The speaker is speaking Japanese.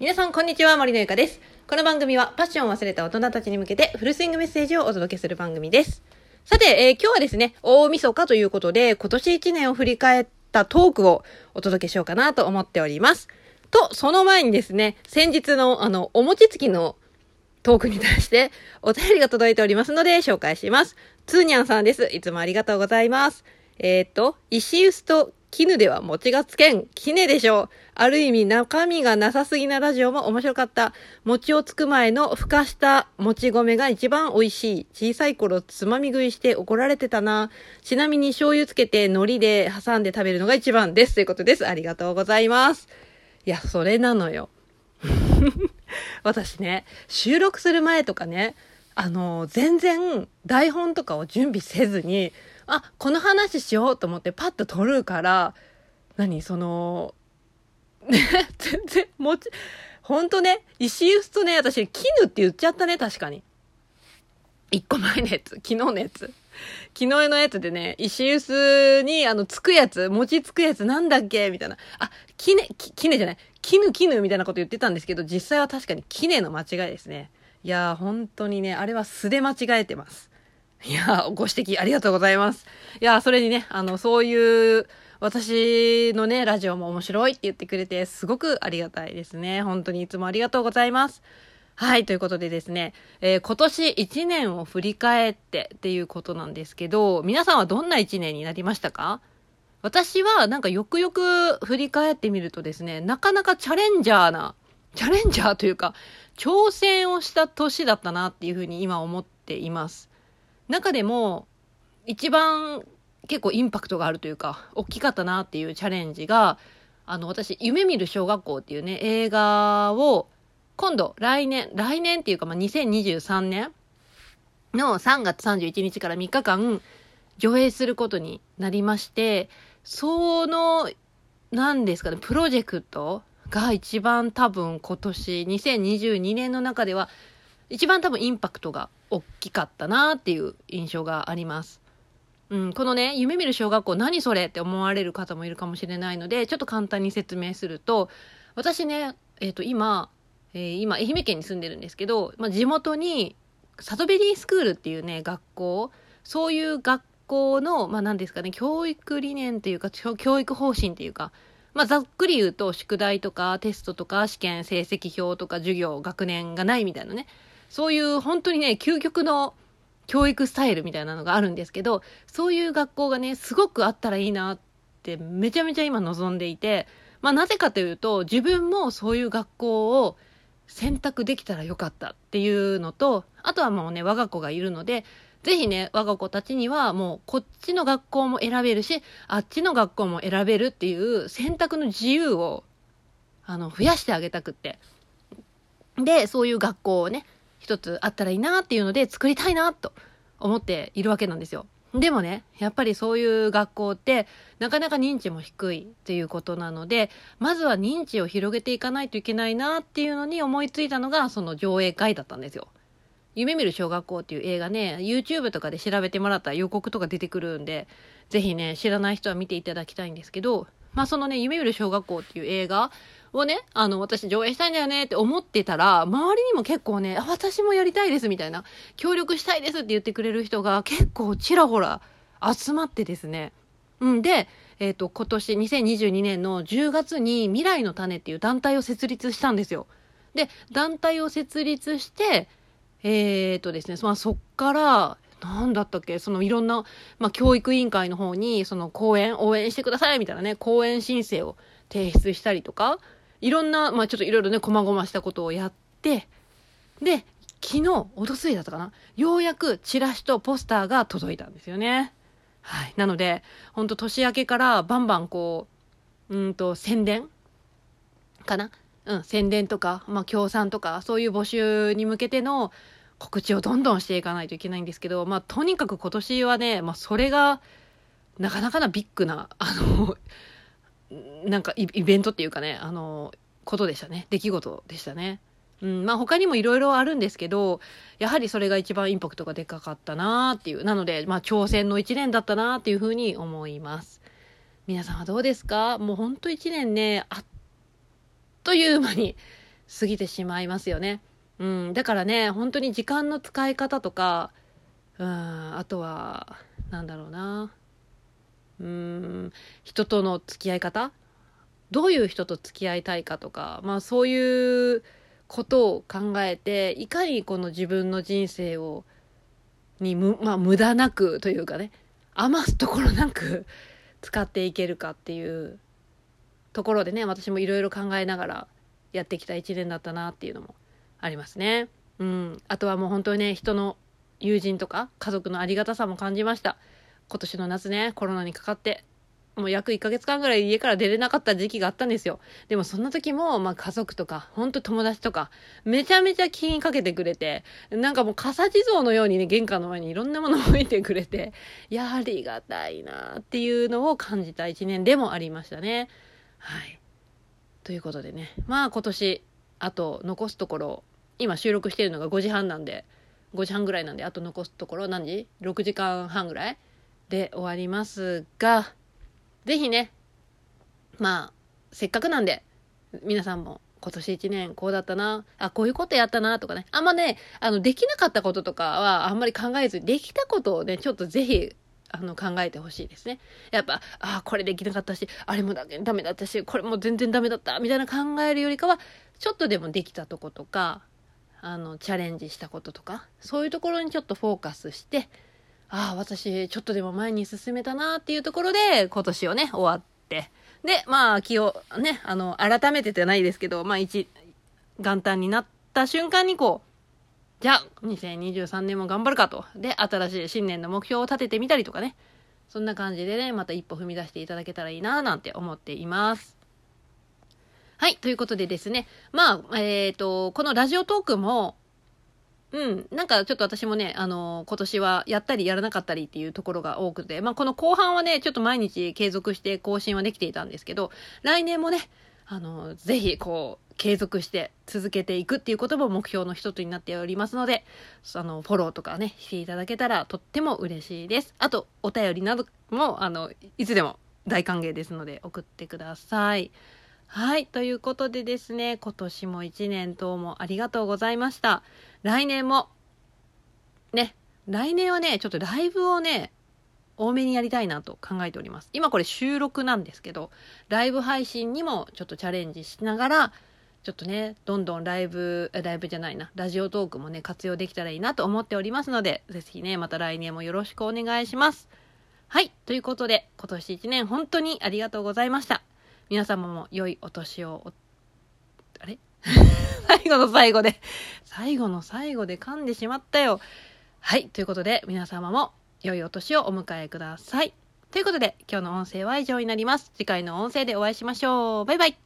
皆さんこんにちは、森のゆかです。この番組はパッションを忘れた大人たちに向けてフルスイングメッセージをお届けする番組です。さて、今日はですね、大晦日ということで今年1年を振り返ったトークをお届けしようかなと思っております。とその前にですね、先日のお餅つきのトークに対してお便りが届いておりますので紹介します。つーにゃんさんです。いつもありがとうございます。石臼と絹では餅がつけん、きねでしょう。ある意味中身がなさすぎなラジオも面白かった。餅をつく前のふかした餅米が一番美味しい。小さい頃つまみ食いして怒られてたな。ちなみに醤油つけて海苔で挟んで食べるのが一番です、ということです。ありがとうございます。いや、それなのよ。私ね、収録する前とかね、全然台本とかを準備せずに、この話しようと思ってパッと撮るから、全然ほんとね、石臼とね、私、絹って言っちゃったね、確かに。一個前のやつ、昨日のやつでね、石臼につくやつ、餅つくやつなんだっけみたいな。絹みたいなこと言ってたんですけど、実際は確かにきねの間違いですね。いやー、本当にね、あれは素で間違えてます。いやー、ご指摘ありがとうございます。いやー、それにね、そういう、私のね、ラジオも面白いって言ってくれて、すごくありがたいですね。本当にいつもありがとうございます。はい、ということでですね、今年1年を振り返ってっていうことなんですけど、皆さんはどんな1年になりましたか？私はなんかよくよく振り返ってみるとですね、なかなかチャレンジャーというか、挑戦をした年だったなっていうふうに今思っています。中でも一番結構インパクトがあるというか、大きかったなっていうチャレンジが、私、夢見る小学校っていうね、映画を今度来年っていうか、2023年の3月31日から3日間、上映することになりまして、その、なんですかね、プロジェクトが一番多分今年2022年の中では一番多分インパクトが大きかったなっていう印象があります。このね、夢見る小学校、何それって思われる方もいるかもしれないので、ちょっと簡単に説明すると、私ね、今愛媛県に住んでるんですけど、地元にサドベリースクールっていうね、学校、そういう学校の、何ですかね、教育理念というか、教育方針というか、ざっくり言うと、宿題とかテストとか試験、成績表とか授業、学年がないみたいなね、そういう本当にね、究極の教育スタイルみたいなのがあるんですけど、そういう学校がね、すごくあったらいいなって、めちゃめちゃ今望んでいて、なぜかというと、自分もそういう学校を選択できたらよかったっていうのと、あとはもうね、我が子がいるので、ぜひね、我が子たちにはもうこっちの学校も選べるし、あっちの学校も選べるっていう選択の自由を増やしてあげたくって、で、そういう学校をね、一つあったらいいなっていうので作りたいなと思っているわけなんですよ。でもね、やっぱりそういう学校ってなかなか認知も低いっていうことなので、まずは認知を広げていかないといけないなっていうのに思いついたのが、その上映会だったんですよ。夢見る小学校っていう映画ね、 YouTube とかで調べてもらったら予告とか出てくるんで、ぜひね、知らない人は見ていただきたいんですけど、そのね、夢見る小学校っていう映画をね、私上映したいんだよねって思ってたら、周りにも結構ね、私もやりたいですみたいな、協力したいですって言ってくれる人が結構ちらほら集まってですね、で、今年2022年の10月に未来の種っていう団体を設立したんですよ。で、団体を設立して、ですね、そっから、なんだったっけ、いろんな、教育委員会の方に、講演、応援してください、みたいなね、講演申請を提出したりとか、いろんな、ちょっといろいろね、細々したことをやって、で、昨日、おとついだったかな、ようやくチラシとポスターが届いたんですよね。はい。なので、ほんと年明けから、バンバン宣伝かな。宣伝とか、協賛とか、そういう募集に向けての告知をどんどんしていかないといけないんですけど、とにかく今年はね、それがなかなかなビッグななんかイベントっていうかね、ことでしたね、出来事でしたね。他にもいろいろあるんですけど、やはりそれが一番インパクトがでかかったなっていう、なので挑戦の一年だったなっていうふうに思います。皆さんはどうですか？もう本当一年ね、あっという間に過ぎてしまいますよね。だからね、本当に時間の使い方とか、あとはなんだろうな、人との付き合い方、どういう人と付き合いたいかとか、そういうことを考えて、いかにこの自分の人生をに無駄なくというかね、余すところなく使っていけるかっていうところでね、私もいろいろ考えながらやってきた一年だったなっていうのもありますね。あとはもう本当にね、人の友人とか家族のありがたさも感じました。今年の夏ね、コロナにかかってもう約1ヶ月間ぐらい家から出れなかった時期があったんですよ。でもそんな時も、家族とか本当友達とかめちゃめちゃ気にかけてくれて、なんかもう傘地蔵のようにね、玄関の前にいろんなものを置いてくれて、いや、ありがたいなっていうのを感じた一年でもありましたね。ということでね、今年あと残すところ、今収録しているのが5時半ぐらいなんで、あと残すところ何時?6時間半ぐらいで終わりますが、ぜひね、せっかくなんで皆さんも今年1年こうだったな、こういうことやったなとかね、できなかったこととかはあんまり考えず、できたことをね、ちょっとぜひ考えてほしいですね。やっぱこれできなかったし、あれもダメだったし、これも全然ダメだったみたいな考えるよりかは、ちょっとでもできたとことか、チャレンジしたこととか、そういうところにちょっとフォーカスして、私ちょっとでも前に進めたなっていうところで今年をね終わって、で気をね改めてじゃないですけど、元旦になった瞬間にこう、じゃあ2023年も頑張るかと、で新しい新年の目標を立ててみたりとかね、そんな感じでね、また一歩踏み出していただけたらいいななんて思っています。ということでですね、このラジオトークもなんかちょっと私もね、今年はやったりやらなかったりっていうところが多くて、この後半はね、ちょっと毎日継続して更新はできていたんですけど、来年もね、ぜひこう継続して続けていくっていうことも目標の一つになっておりますので、フォローとかねしていただけたらとっても嬉しいです。あとお便りなどもいつでも大歓迎ですので送ってください。ということでですね、今年も一年どうもありがとうございました。来年もね、来年はね、ちょっとライブをね、多めにやりたいなと考えております。今これ収録なんですけど、ライブ配信にもちょっとチャレンジしながら、ちょっとね、どんどんラジオトークもね、活用できたらいいなと思っておりますので、ぜひね、また来年もよろしくお願いします。ということで、今年一年本当にありがとうございました。皆様も良いお年を最後の最後で噛んでしまったよ。ということで、皆様も良いお年をお迎えください。ということで、今日の音声は以上になります。次回の音声でお会いしましょう。バイバイ。